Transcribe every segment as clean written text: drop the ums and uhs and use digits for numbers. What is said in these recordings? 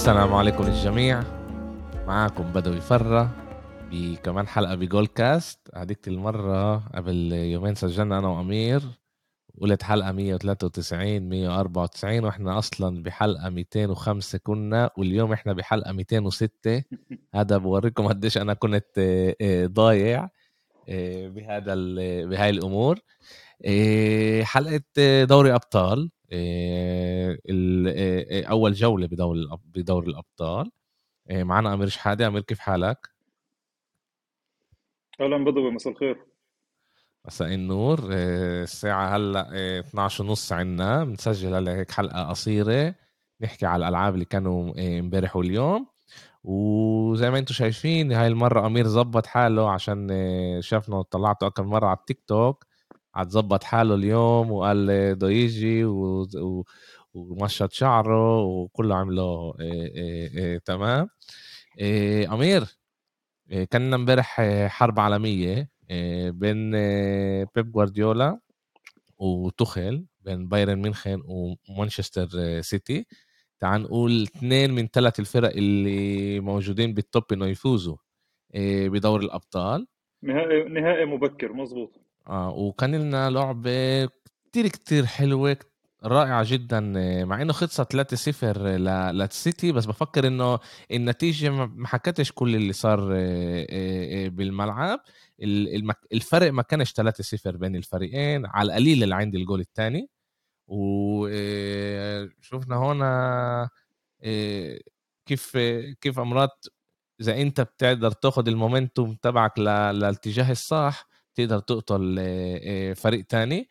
السلام عليكم للجميع. معاكم بدوي فرة بكمان حلقة بجول كاست. هديك المرة قبل يومين سجلنا أنا وأمير وقلت حلقة 193 194 وإحنا أصلا بحلقة 205 كنا، واليوم إحنا بحلقة 206. هذا بوريكم قديش أنا كنت ضايع بهاي الأمور. حلقة دوري أبطال، أول جولة بدور الأبطال. معنا أمير شحادة. أمير كيف حالك؟ أهلا بدوي، مساء الخير. مساء النور. الساعة هلأ 12:30 عنا، بنسجل هلأ هيك حلقة قصيرة نحكي على الألعاب اللي كانوا امبارح واليوم. وزي ما انتم شايفين هاي المرة أمير زبط حاله، عشان شافنا طلعته أكثر مرة على التيك توك عتزبط حاله اليوم، وقال ده يجي ومشط شعره وكله عمله تمام. أمير، كنا امبارح حرب عالمية بين بيب جوارديولا وتوخيل، بين بايرن ميونخ ومانشستر سيتي. تعال نقول 2 من 3 الفرق اللي موجودين بالتوب انه يفوزوا بدور الأبطال. نهائي مبكر، مظبوط. وكان لنا لعبة كتير كتير حلوة، رائعة جدا، مع انه خلصت 3-0 للسيتي. بس بفكر انه النتيجة ما حكتش كل اللي صار بالملعب. الفرق ما كانش 3-0 بين الفريقين، على القليل اللي عند الجول الثاني. وشوفنا هنا كيف امرات اذا انت بتقدر تاخد المومنتوم تبعك للاتجاه الصح تقدر تقتل فريق تاني.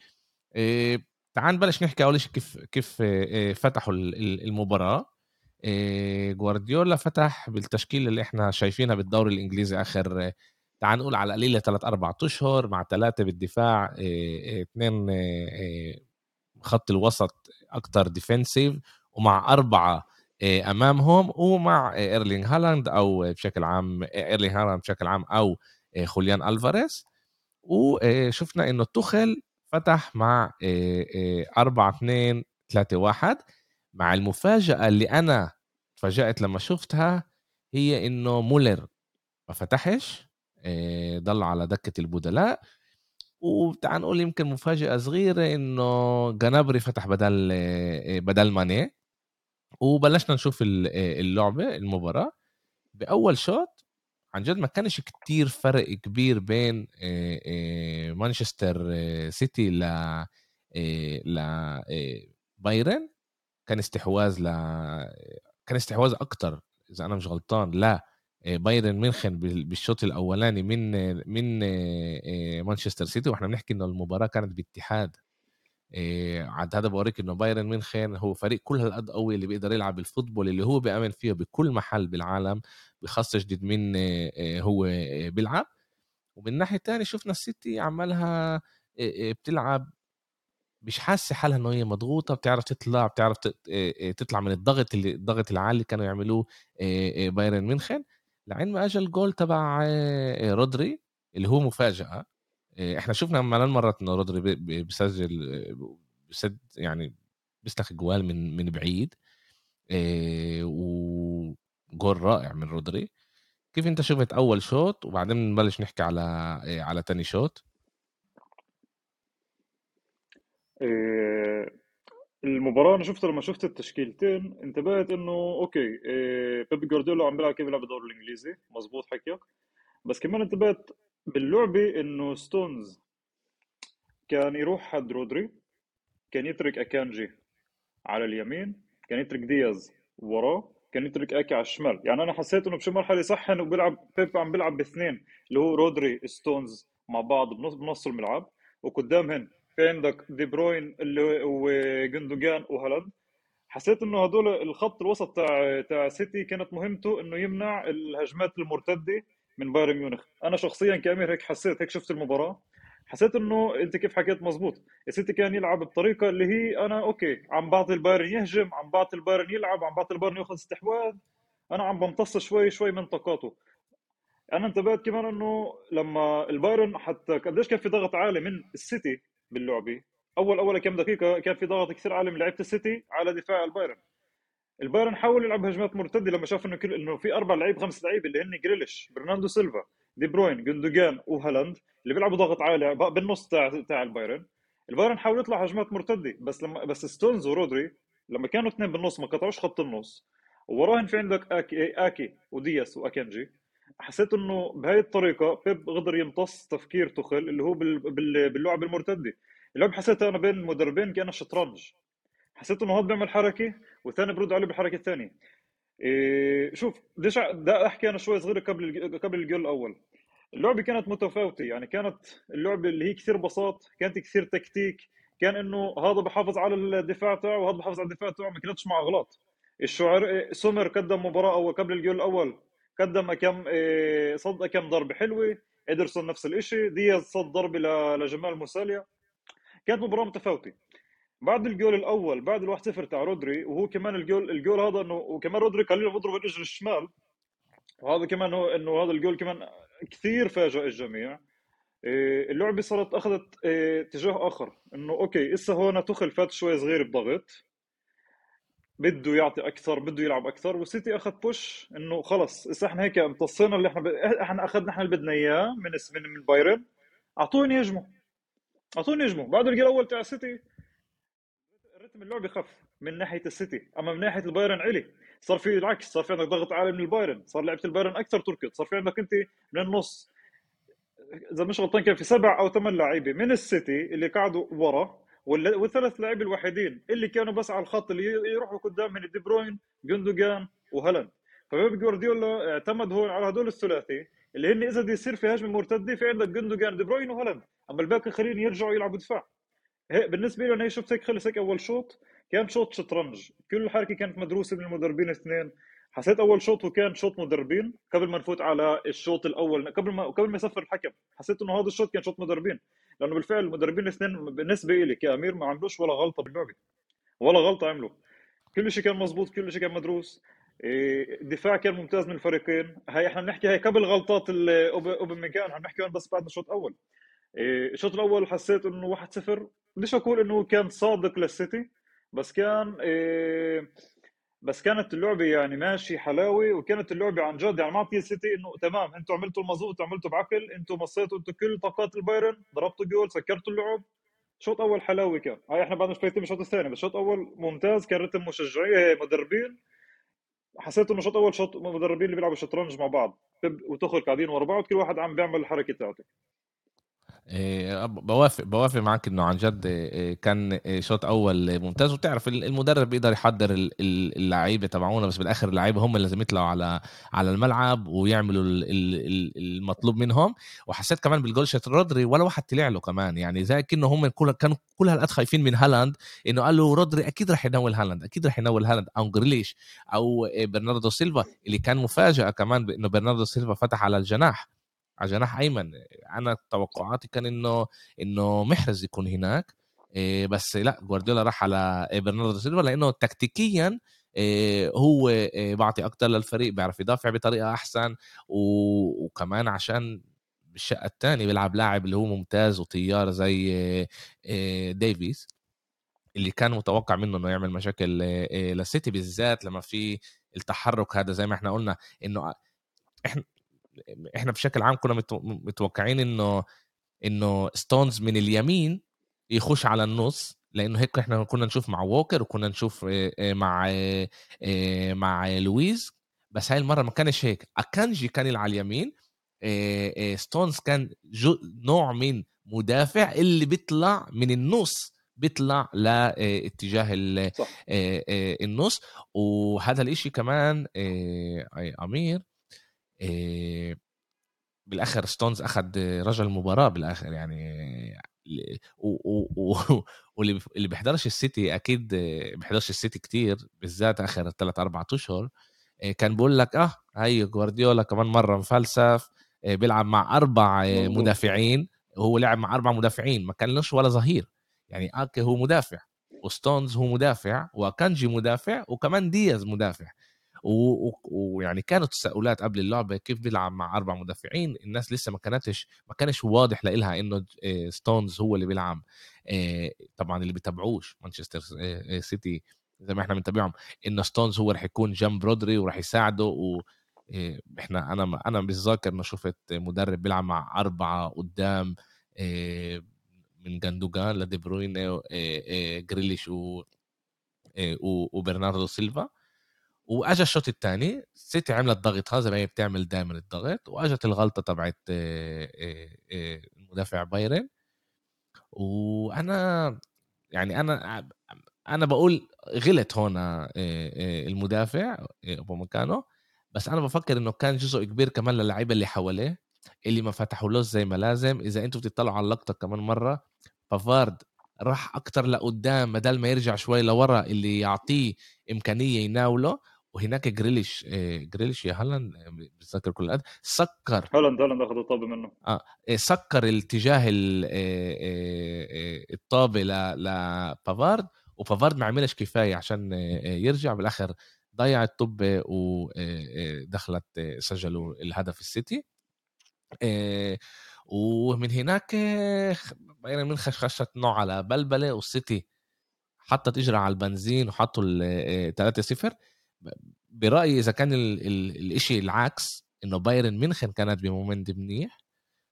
تعال نبلش نحكي أول شيء كيف فتحوا المباراة. جوارديولا فتح بالتشكيل اللي احنا شايفينها بالدوري الإنجليزي آخر، تعال نقول على القليلة 3-4 أشهر، مع 3 بالدفاع، 2 خط الوسط أكتر ديفنسيف، ومع 4 أمامهم، ومع إيرلينغ هالاند أو بشكل عام إيرلينغ هالاند بشكل عام أو خوليان ألفاريز. وشفنا انه توخيل فتح مع 4-2-3-1، مع المفاجأة اللي انا تفاجأت لما شفتها هي انه مولر ما فتحش، ضل على دكة البدلاء. وتعال نقول يمكن مفاجأة صغيرة انه جنابري فتح بدل ماني. وبلشنا نشوف اللعبة، المباراة. بأول شوط عن جد ما كانش كتير فرق كبير بين مانشستر سيتي بايرن. كان استحواذ أكتر إذا أنا مش غلطان لا بايرن ميونخن بالشوط الأولاني من مانشستر سيتي. وإحنا بنحكي إنه المباراة كانت باتحاد. عاد هذا بوريك إنه بايرن ميونخن هو فريق كل هالقد قوي اللي بيقدر يلعب الفوتبول اللي هو بيأمن فيه بكل محل بالعالم، بخاصة جديد من هو بيلعب. ومن ناحية تاني شفنا السيتي عمالها بتلعب، مش حاسة حالها إنه هي مضغوطة، بتعرف تطلع من الضغط العالي اللي كانوا يعملوه بايرن ميونخن، لعين ما أجل جول تبع رودري اللي هو مفاجأة. احنا شفنا ملان مرات إنه رودري بيسجل يعني بيسلخ جوال من بعيد، وجول رائع من رودري. كيف انت شفت اول شوط وبعدين نبلش نحكي على تاني شوط؟ المباراة انا شفت لما شفت التشكيلتين انتبهت انه اوكي بيب جوارديولا عم بيلعب كيف بيلعب بالدوري الانجليزي، مزبوط حكيك. بس كمان انتبهت باللعبة انه ستونز كان يروح حد رودري، كان يترك اكانجي على اليمين، كان يترك دياز وراه، كان يترك اكي على الشمال. يعني انا حسيت انه بشو مرحله صح انه بيلعب بيب عم بيلعب باثنين اللي هو رودري ستونز مع بعض بنص الملعب، وقدامهم في عندك دي بروين اللي وجندوجان وهالاند. حسيت انه هدول الخط الوسط تاع سيتي كانت مهمته انه يمنع الهجمات المرتده من بايرن ميونخ. انا شخصيا كأمير هيك حسيت، هيك شفت المباراه، حسيت انه انت كيف حكيت مزبوط. السيتي كان يلعب بطريقه اللي هي انا اوكي عم بعطي البايرن يهجم، عم بعطي البايرن يلعب، عم بعطي البايرن ياخذ استحواذ، انا عم بمتص شوي شوي من طاقاته. انا انتبهت كمان انه لما البايرن حتى قديش كان في ضغط عالي من السيتي باللعبه، اول كم دقيقه كان في ضغط كثير عالي من لعيبه السيتي على دفاع البايرن. البايرن حاول يلعب هجمات مرتده لما شاف انه في اربع لعيب خمس لعيب اللي هن جريليش برناردو سيلفا دي بروين جوندوجان وهالاند اللي بيلعبوا ضغط عالي بالنص تاع البايرن. البايرن حاول يطلع هجمات مرتده بس ستونز ورودري لما كانوا اثنين بالنص ما قطعوش خط النص، وراهن في عندك اكي ودياس واكانجي. حسيت انه بهاي الطريقه بيب قدر يمتص تفكير توخل اللي هو باللعب المرتده. اللعب حسيتها انا بين المدربين كانه شطرنج، حسيت انه هذا بيعمل حركه والثاني برد عليه بالحركه الثانيه. شوف ليش بدي احكي انا شوي صغير قبل الجول الاول. اللعبه كانت متفاوته، يعني كانت اللعبه اللي هي كثير بساط، كانت كثير تكتيك، كان انه هذا بحافظ على الدفاع تاعه وهذا بحافظ على الدفاع تاعه، ما كانتش مع اغلاط. الشعر سومر قدم مباراه اول قبل الجول الاول، قدم كم ضربه حلوه، إيدرسون نفس الشيء، دياز صد ضربه لجمال موساليا. كانت مباراه متفاوته. بعد الجول الاول بعد ال1-0 تاع رودري، وهو كمان الجول هذا انه وكمان رودري قال له اضرب بالرجل الشمال، وهذا كمان هو انه هذا الجول كمان كثير فاجئ الجميع. اللعبه صارت اخذت اتجاه اخر، انه اوكي هسه هون توخل فات شوي صغير بضغط، بده يعطي اكثر، بده يلعب اكثر، والسيتي اخذ بوش انه خلص هسه احنا هيك امتصينا اللي احنا اخذنا احنا اللي بدنا اياه من بايرن، اعطوني يهجموا. بعد الجول الاول تاع السيتي رتم اللعب خف من ناحيه السيتي، اما من ناحيه البايرن علي، صار في العكس، صار في عندك ضغط عالي من البايرن، صار لعبه البايرن اكثر تركض، صار في عندك انت من النص اذا مش غلطان كان في 7 أو 8 لعيبه من السيتي اللي قعدوا ورا، والثلاث لعيبه الوحيدين اللي كانوا بس على الخط اللي يروحوا قدام من دي بروين جوندوجان وهالاند. فبيب جوارديولا اعتمد هون على هدول الثلاثي اللي هن اذا بده يصير في هجمه مرتده في عندك جوندوجان دي بروين وهالاند، اما الباقي خليهم يرجعوا يلعبوا دفاع. بالنسبه لي انا شفت هيك خلص، هيك اول شوط كان شوط شطرنج، كل حركه كانت مدروسه من المدربين الاثنين. حسيت اول شوط وكان شوط مدربين قبل ما نفوت على الشوط الاول، قبل ما يصفر الحكم، حسيت انه هذا الشوط كان شوط مدربين، لانه بالفعل المدربين الاثنين بالنسبه لي كامير ما عملوش ولا غلطه باللعبه، ولا غلطه عملوا، كل شيء كان مزبوط، كل شيء كان مدروس. الدفاع كان ممتاز من الفريقين. هاي احنا بنحكي هاي قبل غلطات اوباميكان، عم نحكي بس بعد الشوط الاول. الشوط الاول حسيت انه 1-0، بديش اقول انه كان صادق للسيتي، بس كانت اللعبه يعني ماشي حلاوه، وكانت اللعبه عن جد يعني ما اعطي السيتي انه تمام انتم عملتوا المظبوط، عملتوا بعقل، انتم مصيتوا انتم كل طاقات البايرن، ضربتوا جول، سكرتوا اللعب. شوط اول حلاوه كان، هاي احنا بعدنا شويتين بالشوط الثاني، بس الشوط الاول ممتاز، كان رتم مشجعيه مدربين. حسيت انه الشوط اول شوط مدربين اللي بيلعبوا شطرنج مع بعض، وتخرج قاعدين ورا بعض، كل واحد عم بيعمل الحركه تاعته. بوافق معك انه عن جد كان شوط اول ممتاز، وتعرف المدرب بيقدر يحضر اللعيبه تبعونا، بس بالاخر اللعيبه هم اللي لازم يطلعوا على الملعب ويعملوا المطلوب منهم. وحسيت كمان بالجول شت رودري ولا واحد طلع له كمان، يعني زي كانه هم كانوا كل هالقد خايفين من هالاند، انه قالوا رودري اكيد رح يناول هالاند او جريليش او برناردو سيلفا، اللي كان مفاجاه كمان بانه برناردو سيلفا فتح على الجناح، على جناح ايمن. انا توقعاتي كان انه محرز يكون هناك، بس لا، جوارديولا راح على برناردو سيلفا لانه تكتيكيا هو بعطي اكتر للفريق، بيعرف يدافع بطريقه احسن، وكمان عشان بالشقه الثانيه بيلعب لاعب اللي هو ممتاز وطيار زي ديفيز، اللي كان متوقع منه انه يعمل مشاكل للسيتي، بالذات لما في التحرك هذا زي ما احنا قلنا، انه احنا بشكل عام كنا متوقعين انه ستونز من اليمين يخش على النص، لانه هيك احنا كنا نشوف مع ووكر وكنا نشوف مع لويز، بس هاي المره ما كانش هيك. اكانجي كان على اليمين، ستونز كان نوع من مدافع اللي بيطلع من النص، بيطلع لاتجاه النص. وهذا الاشي كمان امير بالاخر ستونز اخذ رجل المباراه بالاخر، يعني واللي بيحضرش السيتي اكيد بيحضرش السيتي كتير، بالذات اخر 3-4 اشهر كان بقول لك هي جوارديولا كمان مره مفلسف، بيلعب مع 4 مدافعين، وهو لعب مع 4 مدافعين، ما كان لهش ولا ظهير، يعني اكي هو مدافع، وستونز هو مدافع، وكانجي مدافع، وكمان دياز مدافع، ويعني كانت تساؤلات قبل اللعبه كيف بيلعب مع 4 مدافعين. الناس لسه ما كانش واضح لإلها انه ستونز هو اللي بيلعب، طبعا اللي بيتابعوش مانشستر سيتي زي ما احنا بنتابعهم ان ستونز هو راح يكون جنب رودري وراح يساعده. واحنا انا بتذكر ان شفت مدرب بيلعب مع 4 قدام من جندوجان لدي بروين جريليش وبرناردو سيلفا. واجا الشوط الثاني سيتي عملت ضغط هذا ما هي بتعمل دائما الضغط, واجت الغلطه تبعت المدافع بايرن. وانا يعني انا بقول غلط هنا المدافع ومكانه, بس انا بفكر انه كان جزء كبير كمان للعيبه اللي حواليه اللي ما فتحولوش زي ما لازم. اذا انتوا بتطلعوا على اللقطه كمان مره, فافارد راح اكتر لقدام بدل ما يرجع شوي لورا اللي يعطيه امكانيه يناوله. وهناك جريليش يا هالاند بتذكر كل قد سكر هالاند اخذ الطابه منه, سكر الاتجاه الطابه لبافارد, وبافارد ما عملش كفايه عشان يرجع. بالاخر ضيع الطب ودخلت سجلوا الهدف السيتي. ومن هناك بايرن ميونخ خشت نوع على بلبله, والسيتي حطت اجرى على البنزين وحطوا 3-0. برايي اذا كان الاشي العكس انه بايرن ميونخ كانت بمومنت منيح,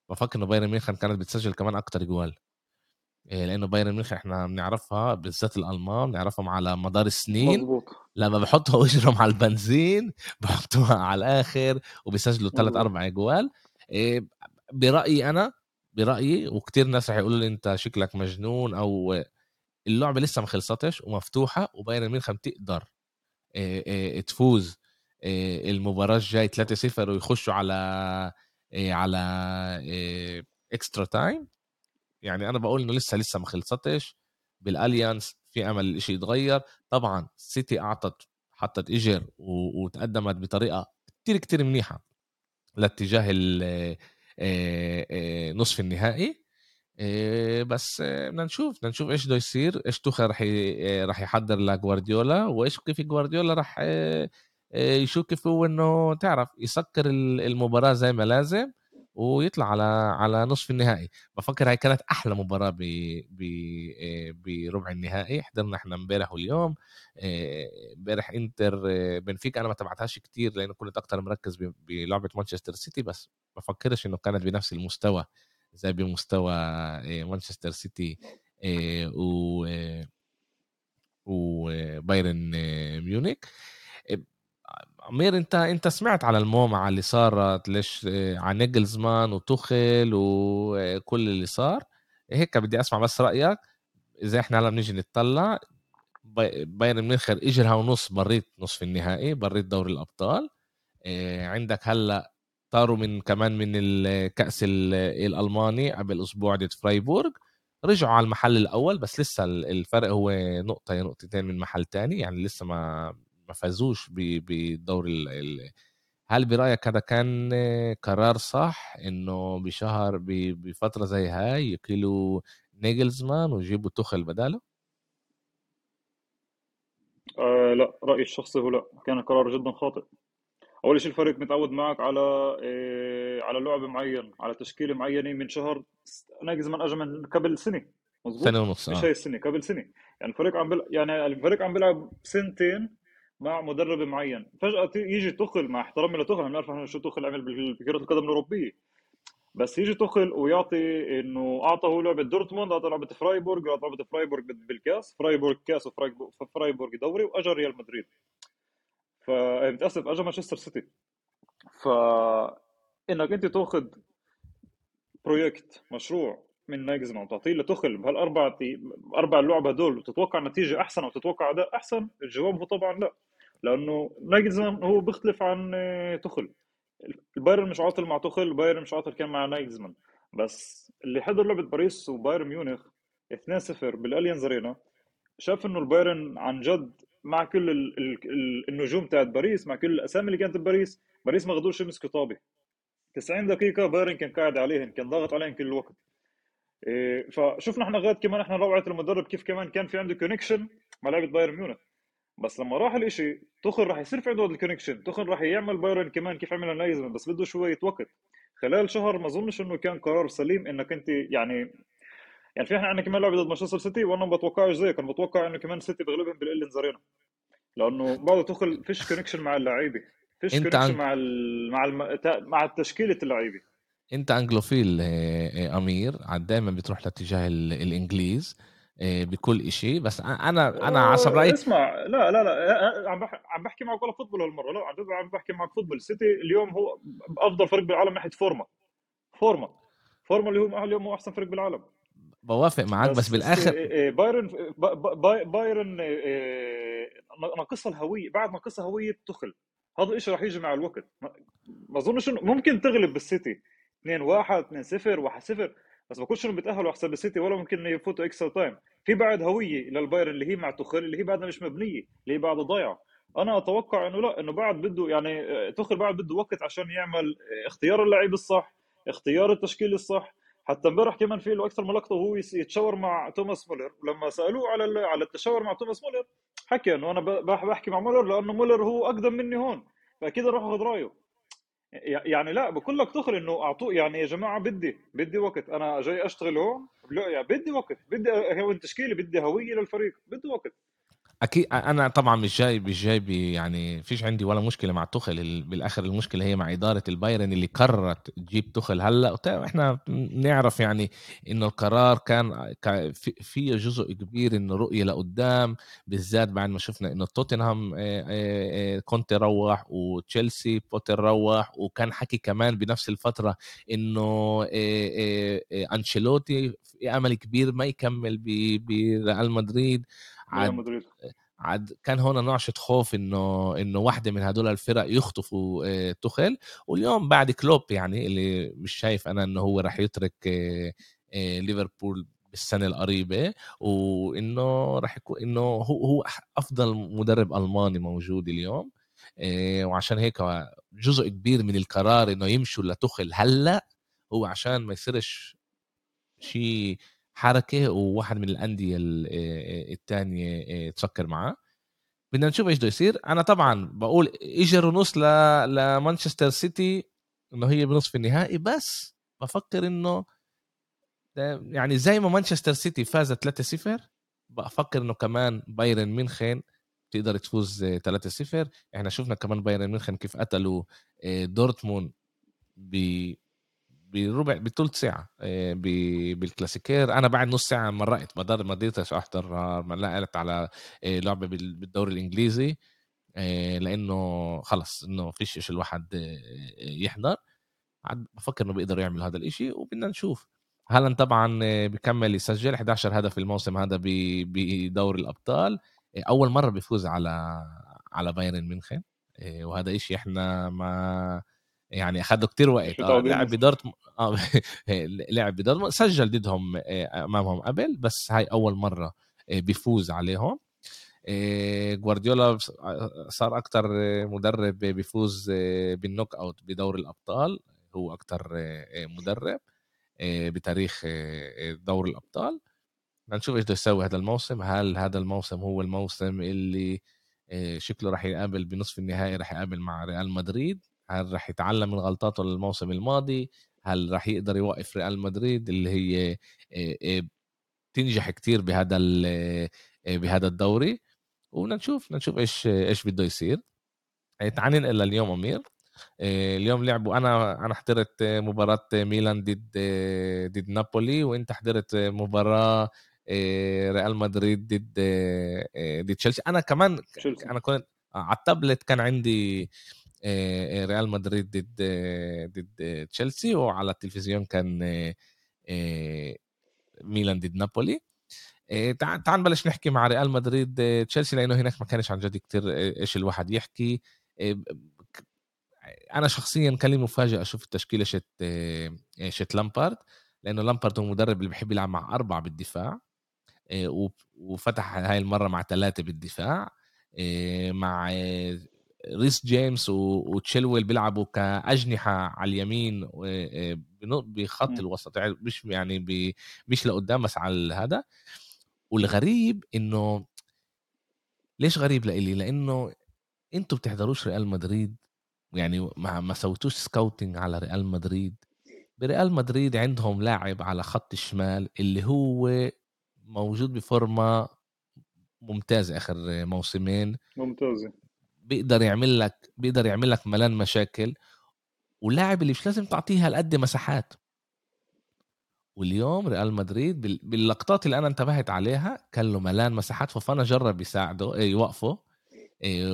بفكر انه بايرن ميونخ كانت بتسجل كمان اكتر جوال, لانه بايرن ميونخ احنا بنعرفها بالذات الالمان بنعرفهم على مدار السنين مضبوط. لما بحطوا اجرهم على البنزين بحطوها على الاخر وبيسجلوا 3-4 جوال. برايي وكتير ناس رح يقولوا لي انت شكلك مجنون, او اللعبه لسه ما خلصتش ومفتوحه وبايرن ميونخ تقدر تفوز المباراه الجاي 3-0 ويخشوا على اكسترا تايم. يعني انا بقول انه لسه ما خلصتش بالاليانس, في امل الاشي يتغير. طبعا سيتي حطت اجر وتقدمت بطريقه كتير كتير منيحه لاتجاه نصف النهائي. بس بدنا نشوف ايش بده يصير, ايش توخل رح يحضر لغوارديولا, وايش كيف غوارديولا رح يشوف كيف هو انه تعرف يسكر المباراه زي ما لازم ويطلع على نصف النهائي. بفكر هاي كانت احلى مباراه بربع النهائي حضرنا احنا امبارح واليوم. امبارح انتر بنفيكا انا ما تبعتهاش كتير لانه كنت اكتر مركز بلعبه مانشستر سيتي, بس ما بفكرش انه كانت بنفس المستوى زي بمستوى مانشستر سيتي وبايرن ميونخ. أمير انت سمعت على المومعة اللي صارت ليش على نيجلزمان وتوخل وكل اللي صار, هيك بدي اسمع بس رأيك. اذا احنا هلا بنيجي نتطلع بايرن ميونخ اجرها ونص بريت نصف النهائي, بريت دوري الابطال, عندك هلا طاروا من الكأس الالماني قبل اسبوع ضد فرايبورغ, رجعوا على المحل الاول بس لسه الفرق هو نقطة يا نقطتين من محل تاني, يعني لسه ما فازوش بالدوري هل برأيك هذا كان قرار صح انه بشهر بفترة زي هاي يقيلوا نيجلزمان ويجيبوا توخل بداله؟ لا, رأيي الشخصي هو لا, كان قرار جدا خاطئ. اول شيء الفريق متعود معك على لعب معين, على تشكيل معينة من شهر. نيجلزمان اجى من قبل سنة, مظبوط, سنة ونص, مش هاي السنة, قبل سنة. يعني الفريق عم بيلعب سنتين مع مدرب معين, فجأة يجي توخل. مع احترامي لتوخل, انا بنعرف شو توخل عمل بكرة القدم الأوروبية, بس يجي توخل ويعطي انه اعطاه لعبة دورتموند, اعطاه لعبة فرايبورغ, اعطاه لعبة فرايبورغ بالكاس, فرايبورغ كاس وفرايبورغ دوري, واجى ريال مدريد. فبتأسف اجى مانشستر سيتي. فانك انت تاخذ بروجكت مشروع من نيجزمان وتعطيه لتوخل بهالاربع اللعبه هدول وتتوقع نتيجه احسن او تتوقع اداء احسن, الجواب هو طبعا لا, لانه نيجزمان هو بيختلف عن توخل. البايرن مش عاطل مع توخل, البايرن مش عاطل كان مع نيجزمان. بس اللي حضر لعبه باريس وبايرن ميونخ 2-0 بالاليانز ارينا شاف انه البايرن عن جد مع كل النجوم تاعت باريس, مع كل الاسامي اللي كانت بباريس, باريس ما قدروش يمسكوا طابه 90 دقيقه. بايرن كان قاعد عليهم, كان ضاغط عليهم كل الوقت. فشوفنا احنا غاد كمان احنا روعه المدرب كيف كمان كان في عنده كونكشن مع لعبه بايرن ميونخ. بس لما راح الاشي توخل راح يصير في عنده هذا الكونكشن, توخل راح يعمل بايرن كمان كيف عملها نايزمان, بس بده شويه وقت خلال شهر. ما اظنش انه كان قرار سليم انك انت يعني يعني في احنا عندنا كمان لعبه ضد مانشستر سيتي وانا ما بتوقعش زي كان بتوقع انه كمان سيتي بغلبهم بالإلينز أرينا لانه برضه تدخل فيش كونكشن مع اللعيبه فيش كونكشن مع مع تشكيله اللعيبه. انت انجلوفيل امير دائما بتروح لاتجاه الانجليز بكل إشي بس انا عصب رايي. اسمع لا عم بحكي معك ولا فوتبول هالمره لا عم بحكي معك فوتبول. السيتي اليوم هو افضل فريق بالعالم ناحيه فورمه اللي هو اليوم هو احسن فريق بالعالم. بوافق معك بس بالاخر بايرن ناقصها الهويه بعد ناقصها هويه تخل. هذا الشيء راح يجي مع الوقت ما اظنش ممكن تغلب بالسيتي 2-1 2-0 1-0 بس ما كلش انه بيتاهلوا حساب السيتي ولا ممكن يفوتوا اكسترا تايم. في بعد هويه للبايرن اللي هي مع تخل اللي هي بعدها مش مبنيه اللي هي بعدها ضايعه. انا اتوقع انه لا انه بعد بده يعني تخل بعد بده وقت عشان يعمل اختيار اللاعب الصح اختيار التشكيل الصح. حتى امبارح كمان في له اكثر من لقطه وهو يتشاور مع توماس مولر لما سالوه على التشاور مع توماس مولر حكى انه انا بحكي مع مولر لانه مولر هو اقدم مني هون فاكيد راح اخذ رايه. يعني لا بقول لك تخل انه اعطوه يعني يا جماعه بدي وقت انا جاي اشتغل هون لا يعني بدي وقت بدي هو التشكيله بدي هويه للفريق بدي وقت. اكيد انا طبعا مش جاي يعني فيش عندي ولا مشكله مع تخل بالاخر. المشكله هي مع اداره البايرن اللي قررت تجيب تخل هلا. احنا نعرف يعني انه القرار كان فيه جزء كبير انه رؤيه لقدام بالذات بعد ما شفنا انه توتنهام كونتي روح وتشيلسي بوتر روح وكان حكي كمان بنفس الفتره انه انشيلوتي في امل كبير ما يكمل بريال مدريد. عاد كان هنا نعشة خوف انه واحدة من هدول الفرق يخطفوا تخل. واليوم بعد كلوب يعني اللي مش شايف انا انه هو راح يترك ليفربول بالسنة القريبة وانه راح يكون انه هو افضل مدرب الماني موجود اليوم وعشان هيك جزء كبير من القرار انه يمشوا لتخل هلا هو عشان ما يصيرش شيء حركة وواحد من الأندية الثانية تسكر معاه. بدنا نشوف إيش بده يصير. أنا طبعا بقول إجر ونص لمانشستر سيتي إنه هي بنصف النهائي بس بفكر إنه يعني زي ما مانشستر سيتي فازت 3-0 بفكر إنه كمان بايرن ميونخ تقدر تفوز 3-0. إحنا شفنا كمان بايرن ميونخ كيف قتلوا دورتموند بربع بطول ساعة بالكلاسيكير. أنا بعد نص ساعة مرقت ما قدرتش أحضر ملقت على لعبة بالدوري الإنجليزي لأنه خلص إنه فيش إشي الواحد يحضر. عاد بفكر إنه بيقدر يعمل هذا الإشي وبدنا نشوف. هالاند طبعا بيكمل يسجل 11 هدف الموسم هذا بدوري الأبطال. أول مرة بيفوز على بايرن ميونخ وهذا إشي إحنا ما يعني أخذوا كتير وقت. لعب بدورتموند سجل ضدهم أمامهم قبل بس هاي أول مرة بيفوز عليهم. غوارديولا صار أكتر مدرب بيفوز بالنوك أوت بدور الأبطال. هو أكتر مدرب بتاريخ دور الأبطال. نشوف إيش بده يسوي هذا الموسم. هل هذا الموسم هو الموسم اللي شكله راح يقابل بنصف النهائي راح يقابل مع ريال مدريد؟ هل راح يتعلم من غلطاته للموسم الماضي؟ هل راح يقدر يوقف ريال مدريد اللي هي تنجح كتير بهذا الدوري؟ ونشوف ايش بده يصير. تعالين إلا اليوم أمير. اليوم لعبوا انا حضرت مباراة ميلان ضد نابولي وانت حضرت مباراة ريال مدريد ضد تشيلسي. انا كمان انا كنت على التابلت كان عندي ريال مدريد ضد تشيلسي وعلى التلفزيون كان ميلان ضد نابولي. تعال نبلش نحكي مع ريال مدريد تشيلسي لانه هناك ما كانش عن جد كتير ايش الواحد يحكي. انا شخصيا كان لي مفاجاه اشوف التشكيله شت لامبارد لانه لامبارد هو مدرب اللي بحب يلعب مع 4 بالدفاع وفتح هاي المره مع 3 بالدفاع مع ريس جيمس وتشيلويل بيلعبوا كأجنحة على اليمين بخط الوسط مش يعني مش لقدام بس على هذا. والغريب انه ليش غريب لإلي لانه انتوا بتحضروش ريال مدريد يعني ما سويتوش سكاوتينج على ريال مدريد بريال مدريد عندهم لاعب على خط الشمال اللي هو موجود بفورمة ممتازة آخر موسمين ممتازة، بيقدر يعمل لك ملان مشاكل، ولاعب اللي مش لازم تعطيها لقد مساحات. واليوم ريال مدريد باللقطات اللي أنا انتبهت عليها كان له ملان مساحات، ففانا جرب يساعده يوقفه،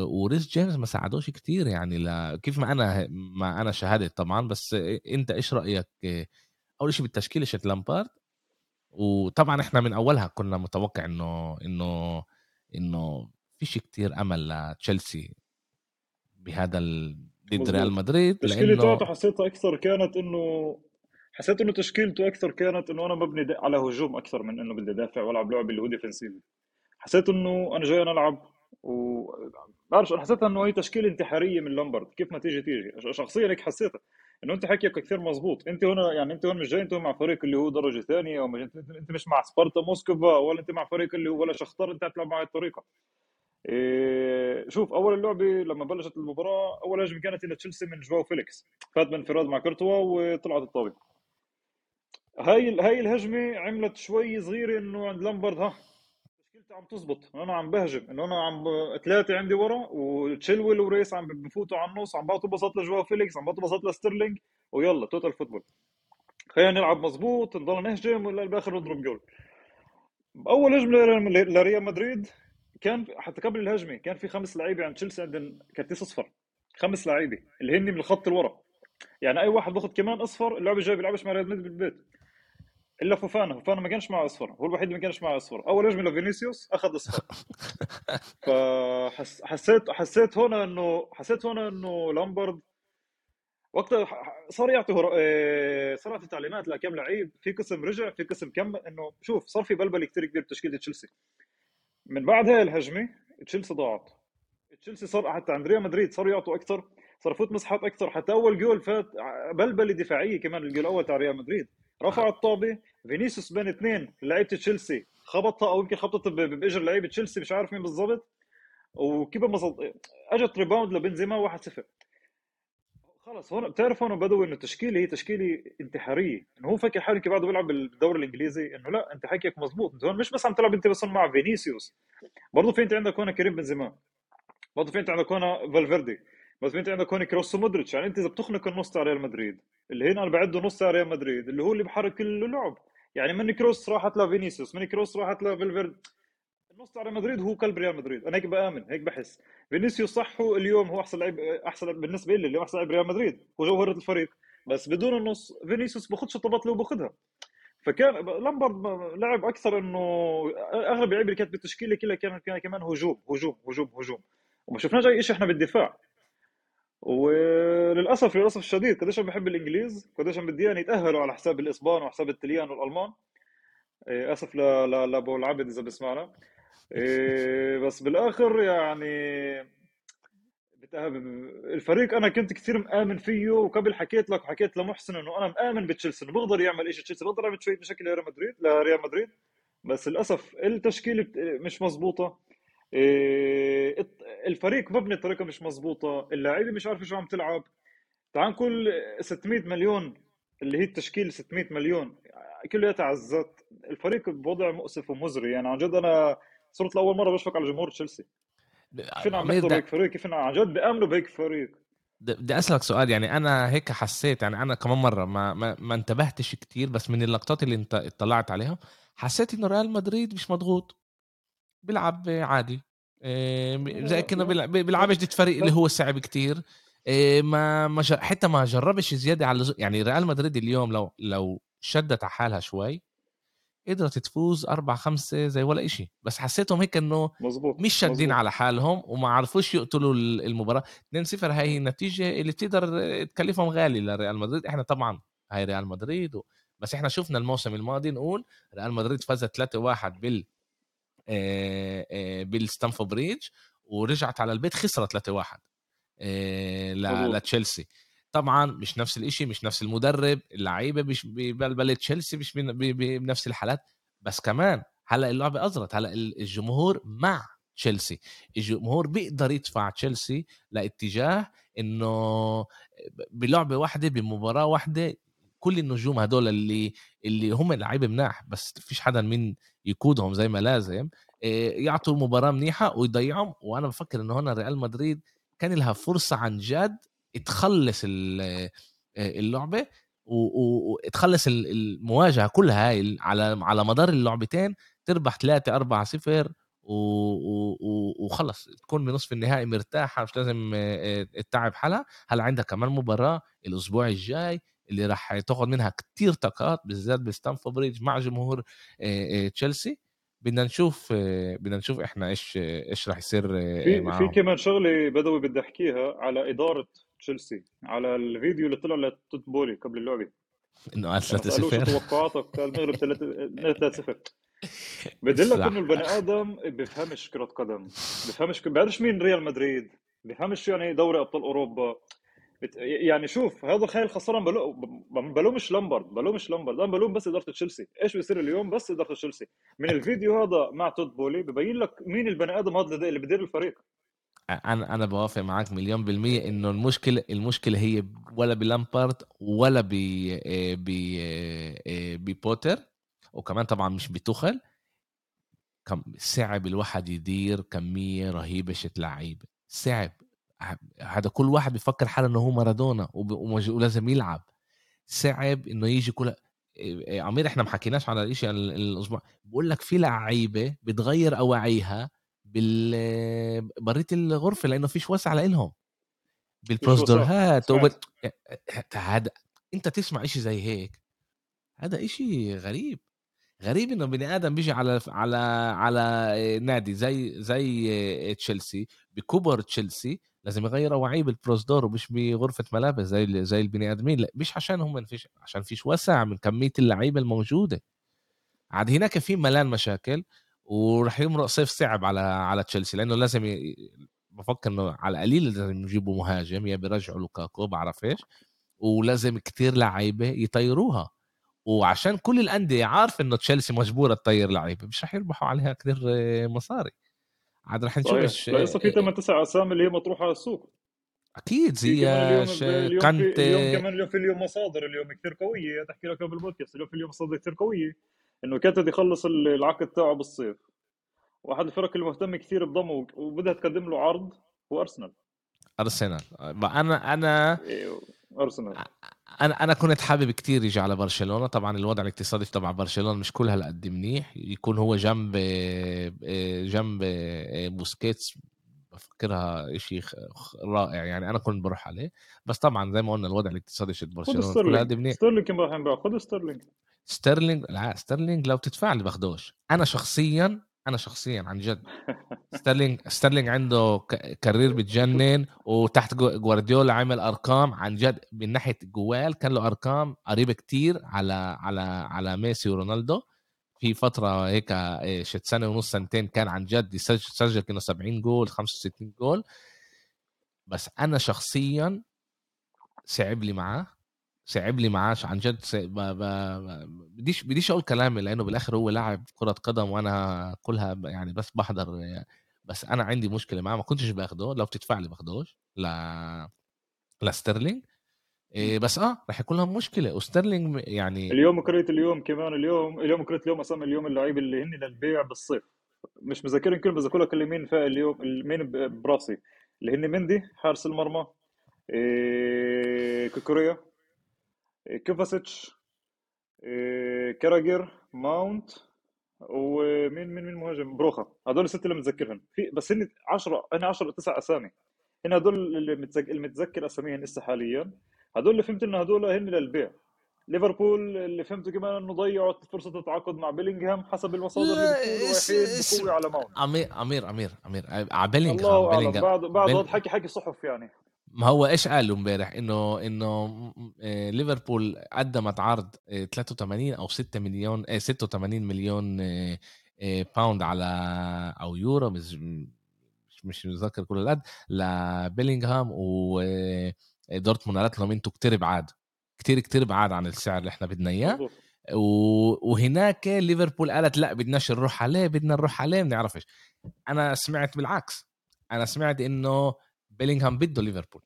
وريس جيمس ما ساعدوش كتير يعني. كيف ما أنا شهدت طبعا. بس أنت إيش رأيك أول شيء بالتشكيلة شت لامبارد؟ وطبعا إحنا من أولها كنا متوقع إنه فيش كتير أمل لتشيلسي بهذا ضد ريال مدريد. تشكيلته حسيتها أكثر كانت إنه حسيت إنه تشكيلته أكثر كانت إنه أنا مبني على هجوم أكثر من إنه بدي أدافع وألعب لعب اللي هو ديفنسيفي. حسيت إنه أنا جاي ألعب، وبعرفش حسيتها انه هي تشكيله انتحاريه من لامبرد. كيف ما تيجي شخصيا لك حسيتها انه انت حكيك كثير مزبوط. انت هنا يعني انت هون مش جاي انت مع فريق اللي هو درجه ثانيه، او انت مش مع سبارتا موسكفا، ولا انت مع فريق اللي هو ولا شختار. انت هتلعب مع الطريقه. شوف اول اللعبه لما بلشت المباراه، اول هجمه كانت لتشيلسي من جواو فيليكس، فات بانفراد مع كورتوا وطلعت الطابه. هاي الهجمه عملت شوي صغيره انه عند لامبرد عم تزبط، انا عم بهجم، انه انا عم ثلاثه عندي ورا، وتشيلويل وريس عم بفوتوا على النص، عم بعطوا بساط لجواو فيليكس، عم بعطوا بساط لستيرلينج، ويلا توتال فوتبول، خلينا نلعب مزبوط، نضل نهجم ولا باخر نضرب جول. باول هجمه لريال مدريد كان حتى قبل الهجمه كان في 5 لعيبه عند تشيلسي عندهم كرت اصفر، 5 لعيبه اللي هن من الخط الورا، يعني اي واحد باخذ كمان اصفر اللاعب جاي بيلعبش مع ريال مدريد بالبيت الا فوفانا ما كانش معه اصفر، هو الوحيد اللي ما كانش معه اصفر. اول هجمه لفينيسيوس اخذ اصفر. فحسيت هنا انه لامبرد وقتها صار يعطي تعليمات لكم لعيب، في قسم رجع، في قسم كمل. انه شوف صار في بلبل كتير كبير بتشكيله تشيلسي من بعد هاي الهجمه. تشيلسي ضاعت، تشيلسي صار حتى عند ريال مدريد صار يعطوا اكثر، صار فوت مساحات اكثر. حتى اول جول فات بلبله دفاعيه كمان، الجول الاول تاع ريال مدريد رفع الطابه، فينيسيوس بين 2 لعيبه تشيلسي خبطها، او يمكن خبطت باجر لعيبه تشيلسي مش عارف مين بالضبط، وكيف اجت ريباوند لبنزيما 1-0. خلص هون بتعرف هون بدو انه التشكيله هي تشكيله انتحاريه، انه هو فكر حاله كيف بده يلعب بالدوري الانجليزي. انه لا، انت حكيك مزبوط، انت هون مش بس عم تلعب انت بس مع فينيسيوس، برضه في انت عندك هون كريم بنزيما، برضه في انت عندك هون فالفيردي، بس انت عندك هون كروس ومودريتش. يعني انت اذا بتخنق النص تاع ريال مدريد اللي هنا انا بعده نص تاع ريال مدريد اللي هو اللي بحرك كل اللعب، يعني من كروس راحت لفينيسيوس، من كروس راحت لفالفيردي. النص تاع ريال مدريد هو قلب ريال مدريد، انا هيك بامن، هيك بحس. فينيسيوس صح هو اليوم هو احسن لعيب، احسن بالنسبه لي اللي احسن لعيب ريال مدريد، هو جوهره الفريق. بس بدون النص فينيسيوس باخذش الطبات اللي باخذها. فكان لامبرد لعب اكثر، انه اغلب اللعيبه اللي كانت بالتشكيله كلها كان كمان هجوم هجوم هجوم هجوم، وما شفناش اي شيء احنا بالدفاع. وللاسف الشديد قديش انا بحب الانجليز، قديش انا بدي يتاهلوا على حساب الاسبان وحساب الطليان والالمان. اسف لابو العبد اذا بسمعنا، بس بالاخر يعني الفريق انا كنت كثير مآمن فيه. وقبل حكيت لك وحكيت لمحسن انه انا مآمن بتشيلسي انه بقدر يعمل شيء، تشيلسي بقدر يعمل شويه بشكل لريال مدريد. بس للاسف التشكيله مش مزبوطه، الفريق مبني بطريقه مش مظبوطه، اللاعيبه مش عارفه شو عم تلعب. تعال كل 600 مليون اللي هي التشكيل 600 مليون كله يتعزت. الفريق بوضع مؤسف ومزري يعني. عن جد انا صرت لاول مره بشفق على جمهور تشيلسي، كيف عم يقدروا هيك فريق، كيف عن جد بيامنوا بهيك فريق. بدي اسالك سؤال، يعني انا هيك حسيت، يعني انا كمان مره ما انتبهتش كتير، بس من اللقطات اللي انت اطلعت عليها حسيت انه ريال مدريد مش مضغوط، بيلعب عادي زي كنا بيلعبش ضد فريق اللي هو صعب كتير. ما حتى ما جربش زياده على يعني. ريال مدريد اليوم لو شدت على حالها شوي قدرت تفوز 4-5 زي ولا إشي. بس حسيتهم هيك انه مش شادين على حالهم وما عرفوش يقتلوا المباراه. 2-0 هاي النتيجه اللي بتقدر تكلفهم غالي لريال مدريد. احنا طبعا هاي ريال مدريد بس احنا شفنا الموسم الماضي نقول ريال مدريد فاز 3-1 بالستانفورد بريدج، ورجعت على البيت خسرت 3-1 لتشيلسي. طبعا مش نفس الاشي، مش نفس المدرب، اللعيبه مش ببلبله تشيلسي، مش بنفس الحالات. بس كمان هلا اللعبه أزرت، هلا الجمهور مع تشيلسي، الجمهور بيقدر يدفع تشيلسي لاتجاه انه بلعبه واحده بمباراه واحده كل النجوم هدول اللي هم لعيبه مناح بس فيش حدا من يقودهم زي ما لازم يعطوا مباراه منيحه ويضيعهم. وانا بفكر انه هنا ريال مدريد كان لها فرصه عن جد تخلص اللعبه وتخلص المواجهه كلها هاي على مدار اللعبتين، تربح 3-4-0 وخلص تكون بنصف النهائي مرتاحه، مش لازم تتعب حالها. هلا عندها كمان مباراه الاسبوع الجاي اللي راح تاخذ منها كتير طاقات بالذات بستانفورد بريدج مع جمهور تشيلسي. بدنا نشوف احنا ايش راح يصير معاهم. في كمان شغله بدوي بدي احكيها على اداره تشيلسي، على الفيديو اللي طلع لتوتبولي قبل اللعبه انه 3-0 توقعاتك بتاع المغرب 3-0. بدي لك انه البني ادم بفهمش كره قدم، بفهمش بعرفش مين ريال مدريد، بفهمش يعني دوري ابطال اوروبا. يعني شوف هذا خيال خسران، بلومش لامبارد، انا بلوم بس اداره تشيلسي. ايش بيصير اليوم بس اداره تشيلسي من الفيديو هذا مع تود بولي ببين لك مين البني ادم هذا اللي بدير الفريق. انا بوافق معك 1,000,000% انه المشكله هي ولا بلامبارد ولا ببوتر، وكمان طبعا مش بتوخل. صعب الواحد يدير كميه رهيبه شت لعيبه، صعب. هذا كل واحد بيفكر حاله انه هو مارادونا ولازم يلعب. صعب انه يجي كل عمير. احنا ما حكيناش على الشيء الاسبوع، بقول لك في لعيبه بتغير اواعيها بالبريه الغرفه لانه فيش واسع لهم بالبروسدورهات. هذا انت تسمع شيء زي هيك، هذا شيء غريب انه بني ادم بيجي على نادي زي تشيلسي بكبر تشيلسي لازم يغير وعيب البروسدور ومش بغرفه ملابس زي البني ادمين. لا مش عشان هم منفيش، عشان فيش وسع من كميه اللعيبه الموجوده. عاد هناك في ملان مشاكل ورح يمرق صيف صعب على تشيلسي لانه لازم بفكر انه على القليل لازم يجيبوا مهاجم، يا بيرجعوا لوكاكو بعرف ايش، ولازم كتير لعيبه يطيروها. وعشان كل الانديه عارف انه تشيلسي مجبوره تطير لعيبه مش رح يربحوا عليها كتير مصاري. عاد رح نشوف ايش لسه في 8-9 اسامي اللي هي مطروحه على السوق اكيد. زي كانت اليوم في اليوم مصادر اليوم كتير قويه، تحكي لك بالبودكاست اليوم في اليوم مصادر كتير قويه انه كانت يخلص العقد تاعه بالصيف. واحد الفرق اللي مهتم كثير بضمه وبدها تقدم له عرض هو ارسنال. انا كنت حابب كتير يجي على برشلونة. طبعا الوضع الاقتصادي تبع برشلونة مش كل هالقد منيح، يكون هو جنب بوسكيتس بفكرها شيء رائع. يعني انا كنت بروح عليه بس طبعا زي ما قلنا الوضع الاقتصادي شد برشلونة كل هالقد منيح. ستيرلينج كم راح باخذ ستيرلينج؟ لا ستيرلينج لو تدفع لي باخدوش. انا شخصيا عن جد ستيرلينج عنده كارير بتجنن، وتحت جوارديولا عمل ارقام عن جد من ناحيه جوال، كان له ارقام قريبه كتير على ميسي ورونالدو في فتره هيك شت سنه ونص سنتين، كان عن جد يسجل كانه 70 جول 65 جول. بس انا شخصيا صعب لي معاه عن جد. بديش اقول كلامي لانه بالاخر هو لاعب كره قدم وانا كلها يعني بس بحضر. بس انا عندي مشكله معاه، ما كنتش باخده. لو بتدفع لي باخدهش لستيرلينج. بس راح يكون لهم مشكله. وستيرلينج يعني اليوم كرهت اليوم اصلا اليوم اللعيب اللي هن للبيع بالصيف مش مذاكرين كل بذاكرك اللي مين فا اليوم مين براسي اللي هن مندي حارس المرمى، كوكوريا، كوفاسيتش، كراجر، ماونت، ومين مهاجم بروخا. هذول الست اللي متذكرهم في بس هن 10 9 اسامي. هن هذول اللي متذكر اساميهم لسه حاليا. هذول اللي فهمت انه هذول هن للبيع. ليفربول اللي فهمته كمان انه ضيعوا فرصه التعاقد مع بيلينغهام حسب المصادر اللي بتقول وحيد بقوي على ماونت. امير على بيلينغهام بعد حكي صحف. يعني ما هو ايش قالوا امبارح انه ليفربول قدمت عرض 83 او 6 مليون 86 مليون باوند على او يورو مش متذكر كل القد لبيلينغهام. ودورتموند قالت لهم انتوا كتير بعاد كتير بعاد عن السعر اللي احنا بدنا اياه. وهناك ليفربول قالت لا بدناش نروح عليه، بدنا نروح عليه ما نعرفش. انا سمعت بالعكس، انا سمعت انه بيلينغهام بده ليفربول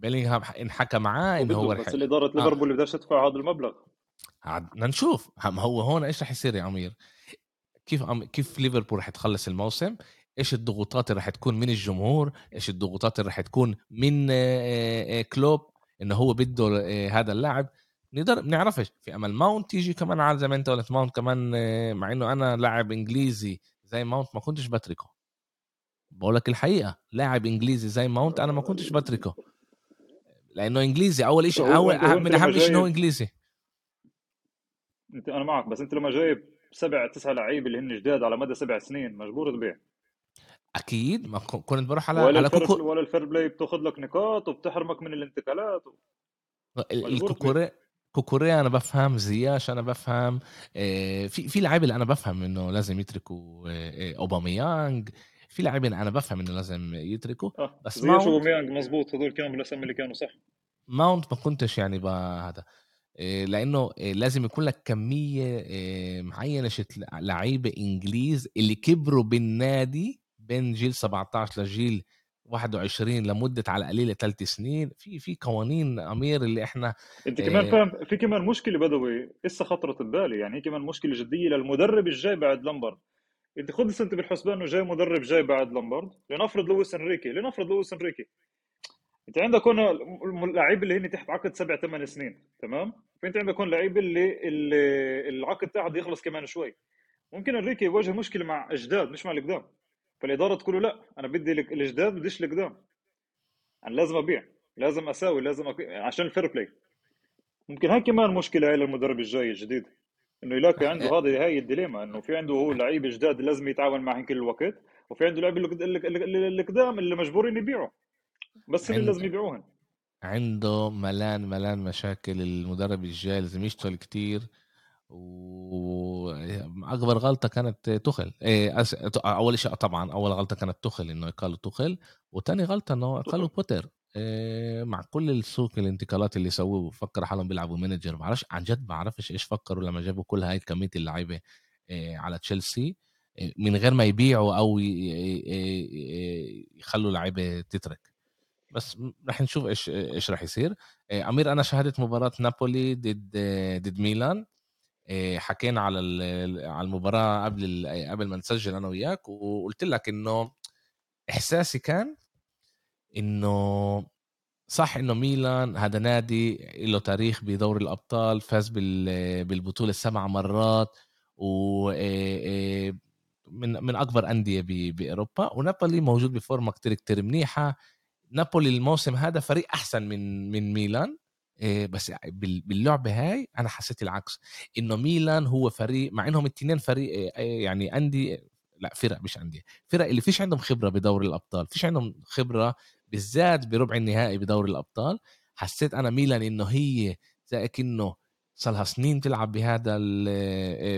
بيلينغهام انحكى معاه ان هو بس الاداره ليفربول اللي بدها تدفع هذا المبلغ. بدنا نشوف هو هون ايش رح يصير يا امير، كيف ليفربول رح تخلص الموسم، ايش الضغوطات اللي رح تكون من الجمهور، ايش الضغوطات اللي رح تكون من كلوب انه هو بده هذا اللاعب. نقدر نعرفش في امل ماونت يجي كمان على زي ما انت قلت، ماونت كمان مع انه انا لاعب انجليزي زي ماونت ما كنتش بتركه، بقولك الحقيقه لاعب انجليزي زي ماونت انا ما كنتش بتركه لانه انجليزي اول شيء، اول من اهم شيء انه انجليزي. انت انا معك، بس انت لما جايب 7-9 لعيبه اللي هن جداد على مدى 7 سنين مجبور تبيع. اكيد ما كنت بروح على كوكو ولا الفير بلاي بتاخذ لك نقاط وبتحرمك من الانتقالات كوكوريا انا بفهم، زياش انا بفهم، في لعيبه اللي انا بفهم انه لازم يتركوا، اوباميانغ في لعيبه انا بفهم انه لازم يتركوا، بس زياش اوباميانغ مزبوط هذول كانوا بالاسم اللي كانوا صح. ماونت ما كنتش يعني بهذا لانه لازم يكون لك كميه معينه لعيبه انجليز اللي كبروا بالنادي بين جيل 17 لجيل 21 لمده على قليله 3 سنين. في قوانين امير اللي احنا انت كمان فاهم. في كمان مشكله بدوي لسه خطرت ببالي، يعني هي كمان مشكله جديه للمدرب الجاي بعد لامبارد. انت خذ انت بالحسبان انه جاي مدرب جاي بعد لامبارد، لنفرض لويس انريكي انت عندك هنا اللاعب اللي هني تحت عقد 7-8 سنين تمام، فانت عندك هنا لعيب اللي العقد تاعه يخلص كمان شوي، ممكن انريكي يواجه مشكله مع اجداد مش مع القدام، فالاداره تقول له لا انا بدي الاجداد بديش القدام، انا لازم ابيع لازم اساوي لازم عشان الفير بلاي. ممكن هاي كمان مشكله هاي للمدرب الجاي الجديد انه يلاقي عنده هاي الديليما، انه في عنده هو لعيب جداد لازم يتعاون معهم كل الوقت، وفي عنده لعيب القدام اللي مجبورين يبيعوا بس اللي لازم يبيعوهم. عنده ملان مشاكل المدرب الجاي، لازم يشتغل كتير. واكبر غلطه كانت توخل، اول شيء طبعا اول غلطه كانت توخل انه قالوا توخل، وثاني غلطه انه قالوا بوتر مع كل السوق الانتقالات اللي سووه وفكر حالهم بيلعبوا مانجر، ما عرفش عن جد ما عرفش ايش فكروا لما جابوا كل هاي كميه اللعيبه على تشيلسي من غير ما يبيعوا او يخلوا لعيبه تترك. بس راح نشوف ايش راح يصير. امير انا شاهدت مباراه نابولي ضد ميلان، حكينا على المباراة قبل ما نسجل أنا وياك، وقلت لك إنه إحساسي كان إنه صح إنه ميلان هذا نادي له تاريخ بدوري الأبطال، فاز بالبطولة 7 مرات ومن أكبر أندية بأوروبا، ونابولي موجود بفورمة كتير منيحة. نابولي الموسم هذا فريق أحسن من ميلان، بس باللعبة هاي أنا حسيت العكس، إنه ميلان هو فريق مع إنهم التنين فريق يعني فرق اللي فيش عندهم خبرة بدور الأبطال، فيش عندهم خبرة بالذات بربع النهائي بدور الأبطال. حسيت أنا ميلان إنه هي زي كأنه صلها سنين تلعب بهذا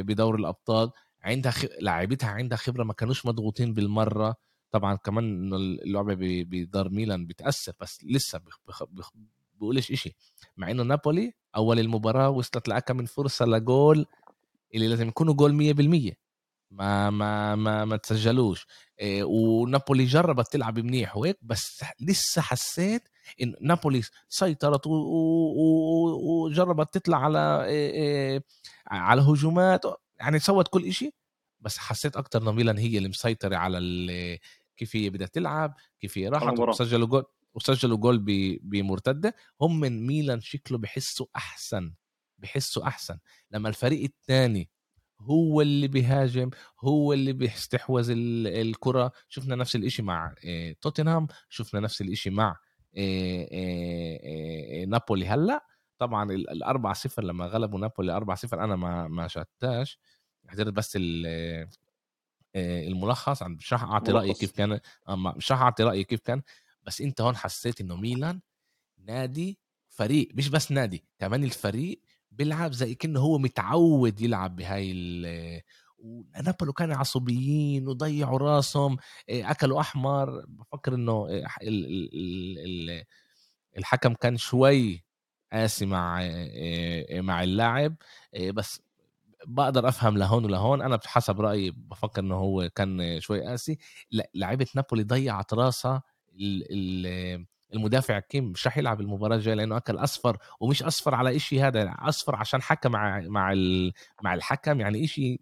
بدور الأبطال، عندها لاعبتها عندها خبرة، ما كانوش مضغوطين بالمرة. طبعا كمان إنه اللعبة بدار ميلان بتأثر، بس لسه بقولش إشي، مع إنه نابولي أول المباراة وصلت لأكا من فرصة لجول اللي لازم يكونوا جول 100%، ما تسجلوش. ونابولي جربت تلعب منيح وهيك، بس لسه حسيت إن نابولي سيطرت وجربت تطلع على هجومات، يعني سوت كل إشي، بس حسيت أكتر إنه ميلان هي اللي مسيطرة على كيف هي بدها تلعب، كيف هي راحت وسجلوا جول بمرتدة. هم من ميلان شكله بحسوا أحسن لما الفريق الثاني هو اللي بيهاجم، هو اللي بيستحوذ الكرة. شفنا نفس الاشي مع توتنهام، شفنا نفس الاشي مع نابولي. هلأ طبعا 4-0 لما غلبوا نابولي 4-0 أنا ما شاهدتهاش، حضرت بس الملخص، مش راح أعطي رأيي كيف كان. بس انت هون حسيت انه ميلان نادي فريق، مش بس نادي كمان الفريق بيلعب زي كأنه هو متعود يلعب بهاي نابولو كانوا عصبيين وضيعوا راسهم، اكلوا احمر. بفكر انه الحكم كان شوي قاسي مع اللاعب، بس بقدر افهم لهون ولهون. انا بحسب رايي بفكر انه هو كان شوي قاسي. لعيبه نابولي ضيعت راسها المدافع كيم مش راح يلعب المباراه الجايه لانه اكل اصفر, ومش اصفر على إشي هذا, اصفر عشان حكى مع الحكم, يعني إشي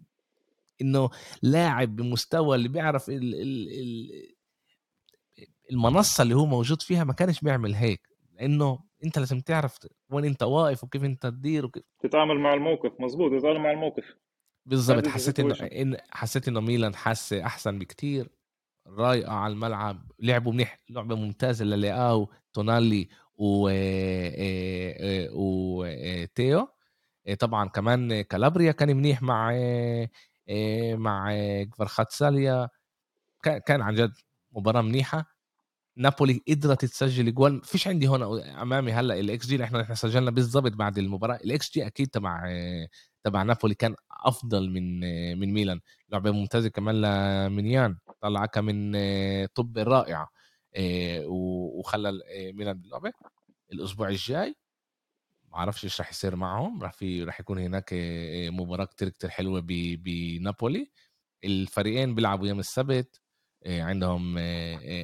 انه لاعب بمستوى اللي بيعرف المنصه اللي هو موجود فيها ما كانش بيعمل هيك, لانه انت لازم تعرف وين انت واقف وكيف انت تدير وكيف تتعامل مع الموقف. مظبوط, تتعامل مع الموقف بالضبط. حسيت انه ميلان حاسه احسن بكتير, رايقه على الملعب, لعبوا منيح, لعبه ممتازه للياو تونالي وتيو. طبعا كمان كالابريا كان منيح مع كفرخاتساليا, كان عن جد مباراه منيحه. نابولي قدرت تسجل جوال, فيش عندي هنا امامي هلا الاكس جي اللي احنا سجلنا بالضبط بعد المباراه. الاكس جي اكيد تبع نابولي كان افضل من ميلان. لعبه ممتازه كمان لمينيان, طلعها من طب رائعه وخلى ميلان باللعبه. الاسبوع الجاي ما اعرفش ايش راح يصير معهم, راح يكون هناك مباراه كتير كتير حلوه بنابولي. الفريقين بيلعبوا يوم السبت, عندهم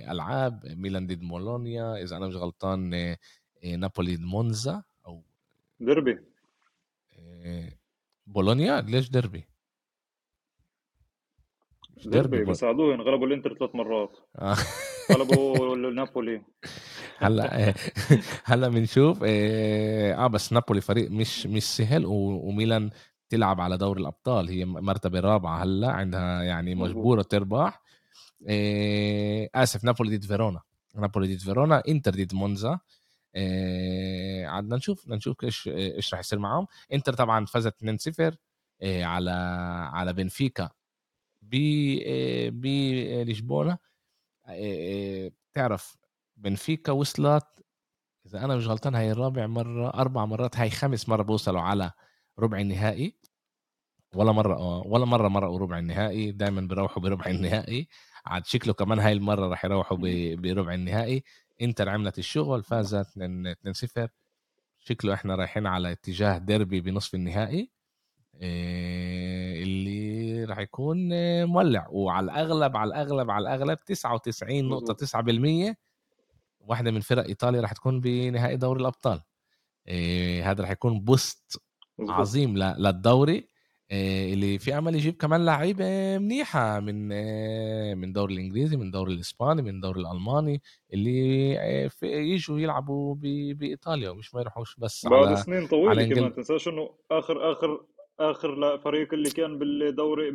ألعاب. ميلان ضد مولونيا, إذا أنا مش غلطان نابولي ضد مونزا أو دربي بولونيا. ليش دربي؟ دربي بس عدوه انغلبوا الانتر 3 مرات غلبوا نابولي. هلا بنشوف. بس نابولي فريق مش سهل, وميلان تلعب على دور الأبطال, هي مرتبة الرابعة هلا, عندها يعني مجبورة تربح. نابولي ضد فيرونا, انتر ضد مونزا. عدنا نشوف ايش راح يصير معهم. انتر طبعا فازت 2-0 على بنفيكا بلشبونه. تعرف بنفيكا وصلت, اذا انا مش غلطان, هي الرابع مره, 4 مرات, هي 5 مرات بوصلوا على ربع النهائي, ولا مره مرقوا ربع النهائي, دائما بيروحوا بربع النهائي. عاد شكله كمان هاي المرة راح يروحوا بربع النهائي. انتر عملت الشغل, فازت 2-0. شكله احنا رايحين على اتجاه ديربي بنصف النهائي اللي راح يكون مولع, وعلى الاغلب 99.9% واحدة من فرق ايطاليا راح تكون بنهائي دوري الابطال. هذا راح يكون بوست عظيم للدوري, اللي في امل يجيب كمان لعيبه منيحه من دوري الانجليزي, من دوري الاسباني, من دوري الالماني, اللي يجوا يلعبوا بايطاليا ومش ما يروحوش بس بعد سنين طويله. كمان تنساش انه اخر فريق اللي كان بالدوري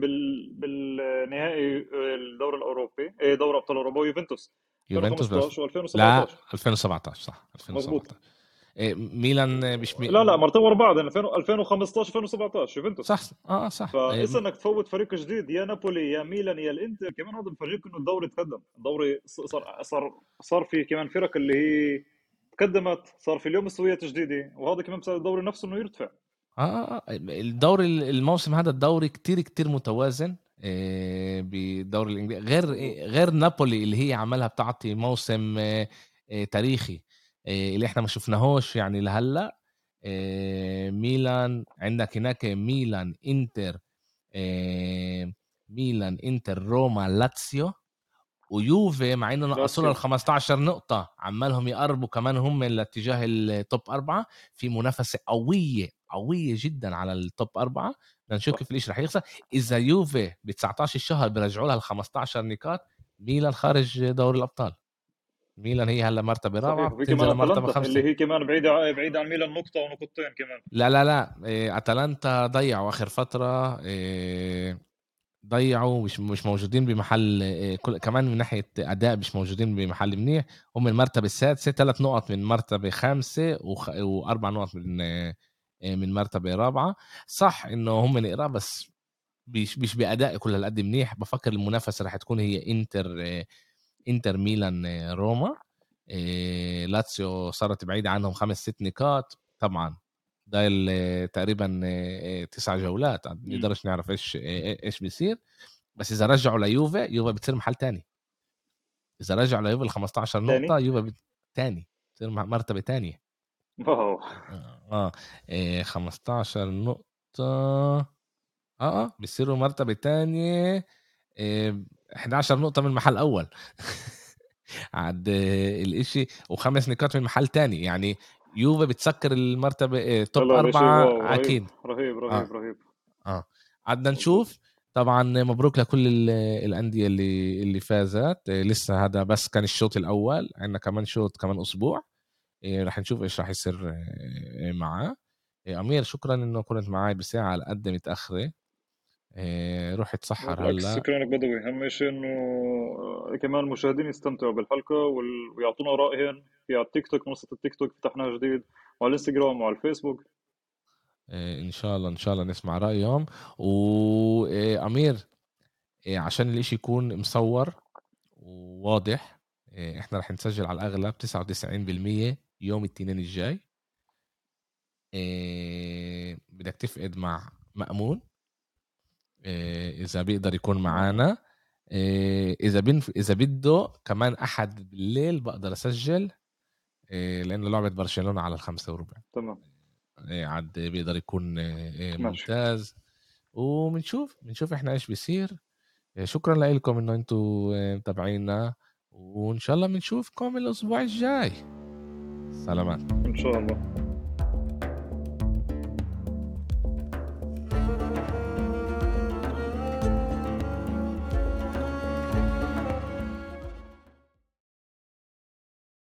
بالنهائي الدوري الاوروبي دوري ابطال اوروبا يوفنتوس 2015 لا 2017 صح 2017 ميلان مش لا مرتبه 4 2015 2017 يوفنتوس صح صح. فاذا انك تفوت فريق جديد يا نابولي يا ميلان يا الانتر, كمان هذا بفرجيك انه الدوري تقدم, الدوري صار في كمان فرق اللي هي تقدمت, صار في اليوم مستويات جديده, وهذا كمان بسبب الدوري نفسه انه يرتفع. الدوري الموسم هذا الدوري كتير كتير متوازن بالدوري الانجليزي, غير نابولي اللي هي عملها بتعطي موسم تاريخي اللي احنا ما شفناهوش يعني لهلا. ميلان عندك هناك ميلان انتر روما لاتسيو ويوفي, مع انه نقصوا لهم 15 نقطه, عمالهم يقربوا كمان هم لاتجاه التوب 4. في منافسه قويه جدا على التوب 4. بدنا نشوف كيف ليش راح يخسر. اذا يوفي ب 19 الشهر بيرجعوا لها 15 نقاط, ميلان خارج دوري الابطال. ميلان هي هلا مرتبه رابعه, بتنزل مرتبه 5 اللي هي كمان بعيده عن ميلان نقطه ونقطتين كمان. لا اتلانتا ضيعوا اخر فتره, ضيعوا, مش موجودين بمحل, كمان من ناحيه اداء مش موجودين بمحل منيح. هم المرتبه السادسه, 3 نقط من مرتبه 5 و4 نقط من مرتبه رابعه. صح انه هم نقرا بس مش باداء كل هالقد منيح. بفكر المنافسه راح تكون هي انتر ميلان روما. لاتسيو صارت بعيدة عنهم 5-6 نقاط. طبعا ده تقريبا 9 جولات, ما نقدرش نعرف ايش بيصير. بس اذا رجعوا ليوفا, بتصير محل تاني. اذا رجعوا ليوفا 15 نقطة, يوفا تاني بتصير مرتبة تانية. 15 نقطة بيصيروا مرتبة تانية, 11 نقطة من محل أول. عند الاشي وخمس نقاط من محل تاني. يعني يوفا بتسكر المرتبة توب 4 اكيد. رهيب. عدنا نشوف. طبعا مبروك لكل الاندية اللي فازت. لسه هذا بس كان الشوط الاول، عندنا كمان شوط كمان اسبوع رح نشوف ايش رح يصير معاه. امير شكرا انه كنت معاي بساعة على قد متأخرة. روح اتسحر هلا. شكرا لك بدوي. اهم شيء انه كمان المشاهدين يستمتعوا بالحلقه ويعطونا رأيهم في التيك توك. منصه التيك توك فتحناها جديد، وعلى الانستغرام وعلى الفيسبوك. ان شاء الله نسمع رأيهم. وامير عشان الاشي يكون مصور وواضح، احنا رح نسجل على الاغلب 99% يوم الاثنين الجاي. بدك تفقد مع مأمون إذا بيقدر يكون معانا. إذا بده كمان أحد بالليل بقدر أسجل، لأنه لعبة برشلونة على 5:15. تمام. عاد بيقدر يكون ممتاز. ومنشوف إحنا إيش بيصير. شكرا لكم إنه أنتوا متابعينا، وإن شاء الله منشوفكم الأسبوع الجاي. سلامات. إن شاء الله.